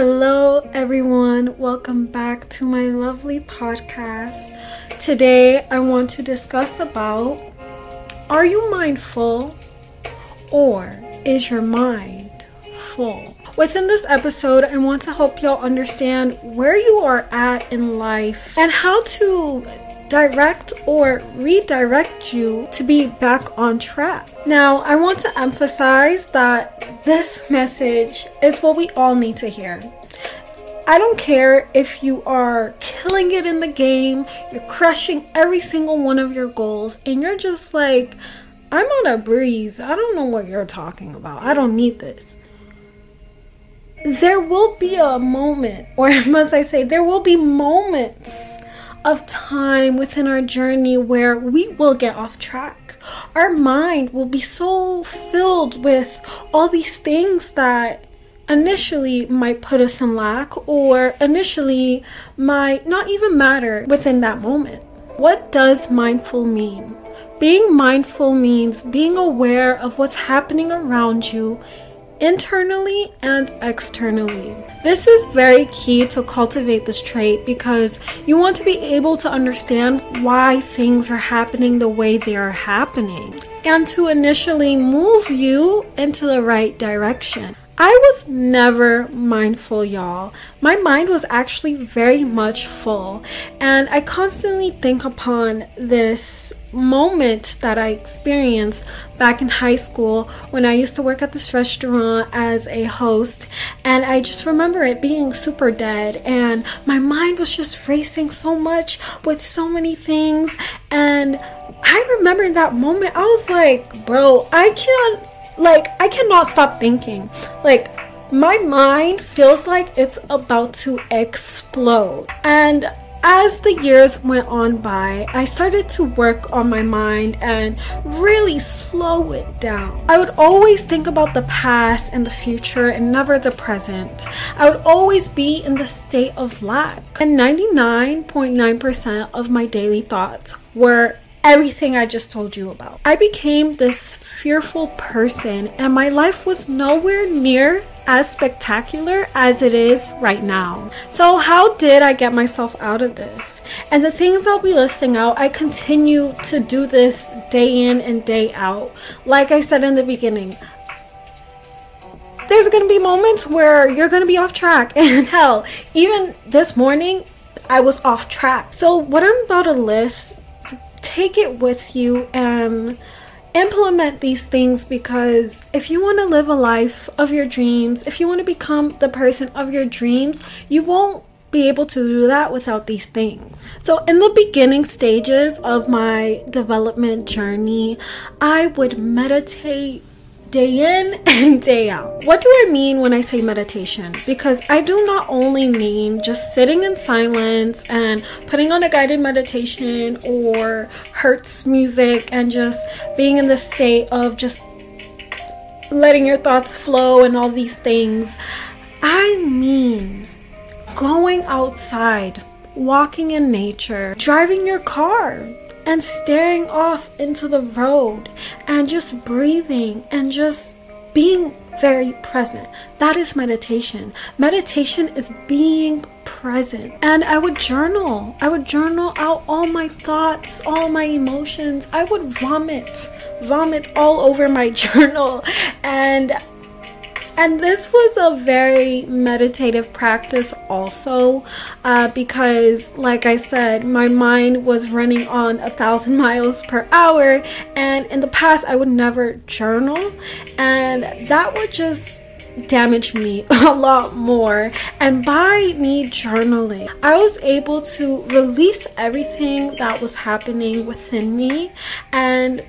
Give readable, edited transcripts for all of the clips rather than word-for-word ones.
Hello everyone, welcome back to my lovely podcast. Today I want to discuss about, are you mindful or is your mind full? Within this episode, I want to help y'all understand where you are at in life and how to direct or redirect you to be back on track. Now, I want to emphasize that this message is what we all need to hear. I don't care if you are killing it in the game, you're crushing every single one of your goals, and you're just like, I'm on a breeze. I don't know what you're talking about. I don't need this. There will be a moment, or must I say, there will be moments of time within our journey where we will get off track. Our mind will be so filled with all these things that initially might put us in lack, or initially might not even matter within that moment. What does mindful mean? Being mindful means being aware of what's happening around you, internally and externally. This is very key to cultivate this trait because you want to be able to understand why things are happening the way they are happening and to initially move you into the right direction. I was never mindful, y'all. My mind was actually very much full, and I constantly think upon this moment that I experienced back in high school when I used to work at this restaurant as a host, and I just remember it being super dead, and my mind was just racing so much with so many things, and I remember that moment. I was like, bro, I cannot stop thinking. Like, my mind feels like it's about to explode. And as the years went on by, I started to work on my mind and really slow it down. I would always think about the past and the future and never the present. I would always be in the state of lack. And 99.9% of my daily thoughts were everything I just told you about. I became this fearful person, and my life was nowhere near as spectacular as it is right now. So how did I get myself out of this? And the things I'll be listing out, I continue to do this day in and day out. Like I said in the beginning, there's going to be moments where you're going to be off track. And hell, even this morning, I was off track. So what I'm about to list, take it with you and implement these things, because if you want to live a life of your dreams, if you want to become the person of your dreams, you won't be able to do that without these things. So in the beginning stages of my development journey, I would meditate day in and day out. What do I mean when I say meditation? Because I do not only mean just sitting in silence and putting on a guided meditation or Hertz music and just being in the state of just letting your thoughts flow and all these things. I mean going outside, walking in nature, driving your car, and staring off into the road and just breathing and just being very present. That is meditation. Meditation is being present. And I would journal. I would journal out all my thoughts, all my emotions. I would vomit all over my journal. And this was a very meditative practice also, because like I said, my mind was running on 1,000 miles per hour, and in the past I would never journal, and that would just damage me a lot more. And by me journaling, I was able to release everything that was happening within me and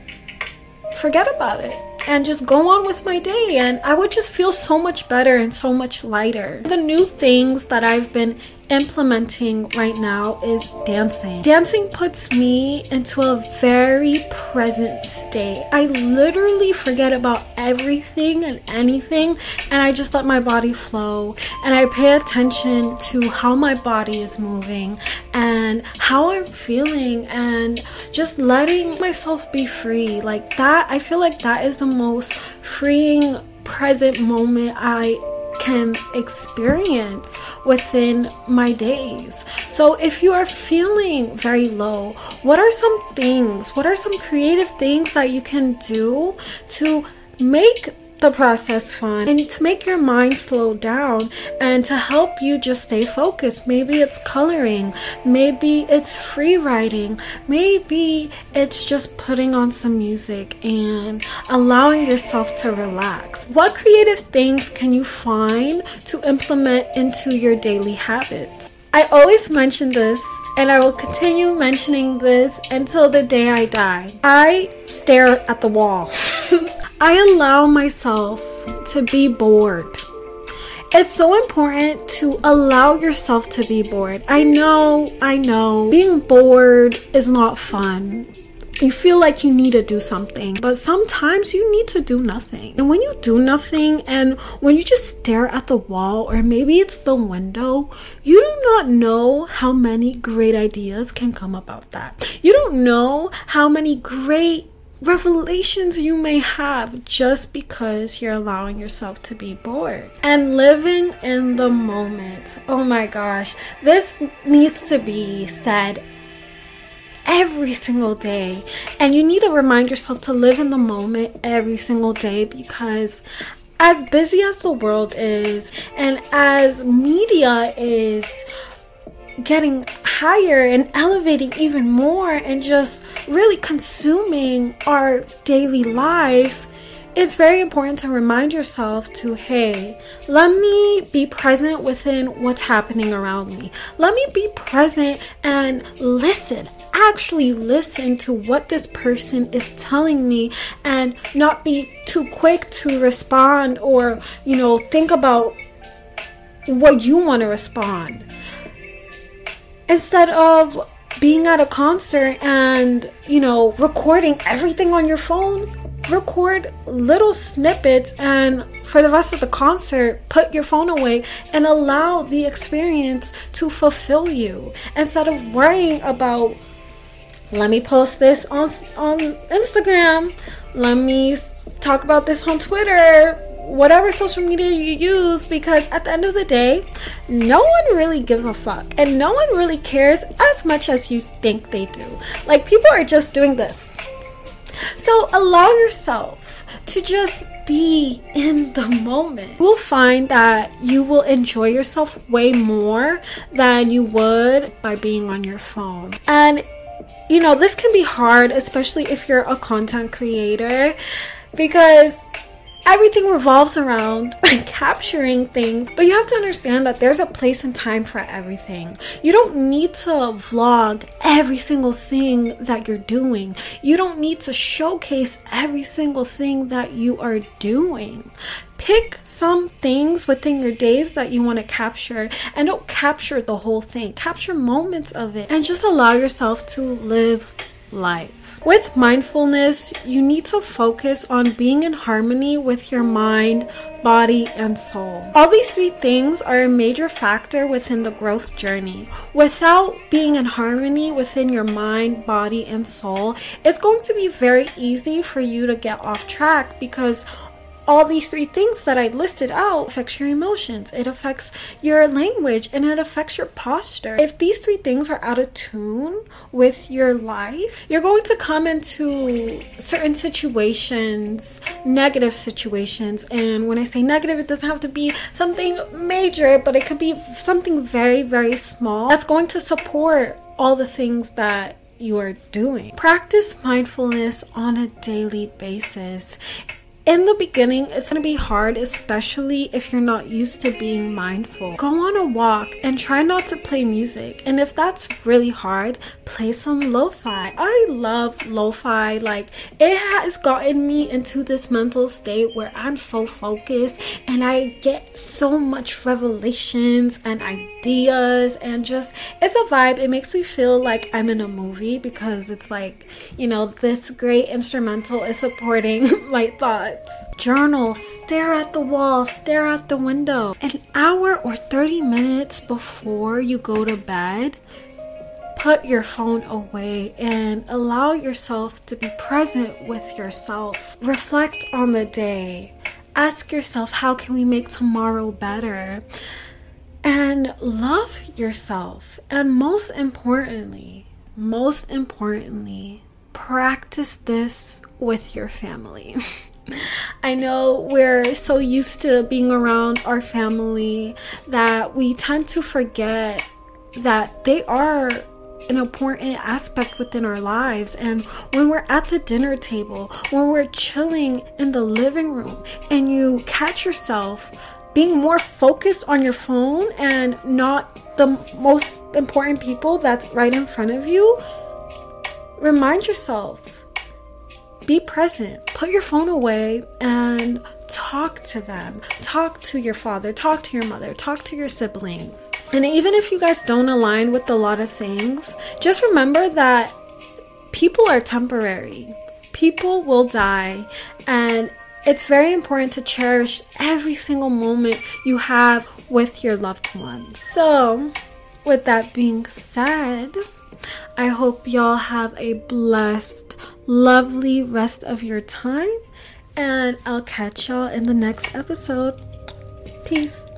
forget about it and just go on with my day, and I would just feel so much better and so much lighter. The new things that I've been implementing right now is dancing. Dancing puts me into a very present state. I literally forget about everything and anything, and I just let my body flow, and I pay attention to how my body is moving and how I'm feeling, and just letting myself be free. Like that, I feel like that is the most freeing present moment I can experience within my days. So if you are feeling very low, what are some creative things that you can do to make the process fun and to make your mind slow down and to help you just stay focused? Maybe it's coloring, maybe it's free writing, maybe it's just putting on some music and allowing yourself to relax. What creative things can you find to implement into your daily habits? I always mention this, and I will continue mentioning this until the day I die. I stare at the wall. I allow myself to be bored. It's so important to allow yourself to be bored. I know. Being bored is not fun. You feel like you need to do something, but sometimes you need to do nothing. And when you do nothing and when you just stare at the wall, or maybe it's the window, you do not know how many great ideas can come about that. You don't know how many great revelations you may have just because you're allowing yourself to be bored and living in the moment. Oh my gosh, this needs to be said every single day, and you need to remind yourself to live in the moment every single day, because as busy as the world is and as media is getting higher and elevating even more and just really consuming our daily lives, it's very important to remind yourself to, hey, let me be present within what's happening around me. Let me be present and listen. Actually listen to what this person is telling me and not be too quick to respond or, think about what you want to respond. Instead of being at a concert and, recording everything on your phone, record little snippets, and for the rest of the concert, put your phone away and allow the experience to fulfill you instead of worrying about, let me post this on Instagram, let me talk about this on Twitter, whatever social media you use, because at the end of the day, no one really gives a fuck and no one really cares as much as you think they do. Like, people are just doing this. So allow yourself to just be in the moment. You will find that you will enjoy yourself way more than you would by being on your phone. And this can be hard, especially if you're a content creator, because everything revolves around capturing things, but you have to understand that there's a place and time for everything. You don't need to vlog every single thing that you're doing. You don't need to showcase every single thing that you are doing. Pick some things within your days that you want to capture, and don't capture the whole thing. Capture moments of it and just allow yourself to live life. With mindfulness, you need to focus on being in harmony with your mind, body, and soul. All these three things are a major factor within the growth journey. Without being in harmony within your mind, body, and soul, it's going to be very easy for you to get off track, because all these three things that I listed out affects your emotions, it affects your language, and it affects your posture. If these three things are out of tune with your life, you're going to come into certain situations, negative situations. And when I say negative, it doesn't have to be something major, but it could be something very, very small that's going to support all the things that you are doing. Practice mindfulness on a daily basis. In the beginning, it's going to be hard, especially if you're not used to being mindful. Go on a walk and try not to play music. And if that's really hard, play some lo-fi. I love lo-fi. Like, it has gotten me into this mental state where I'm so focused and I get so much revelations and ideas, and just, it's a vibe. It makes me feel like I'm in a movie, because it's like, this great instrumental is supporting my thoughts. Journal, stare at the wall, stare out the window. An hour or 30 minutes before you go to bed, put your phone away and allow yourself to be present with yourself. Reflect on the day. Ask yourself, how can we make tomorrow better? And love yourself. And most importantly, practice this with your family. I know we're so used to being around our family that we tend to forget that they are an important aspect within our lives. And when we're at the dinner table, when we're chilling in the living room, and you catch yourself being more focused on your phone and not the most important people that's right in front of you, remind yourself. Be present, put your phone away and talk to them. Talk to your father, talk to your mother, talk to your siblings. And even if you guys don't align with a lot of things, just remember that people are temporary. People will die. And it's very important to cherish every single moment you have with your loved ones. So, with that being said, I hope y'all have a blessed, lovely rest of your time, and I'll catch y'all in the next episode. Peace.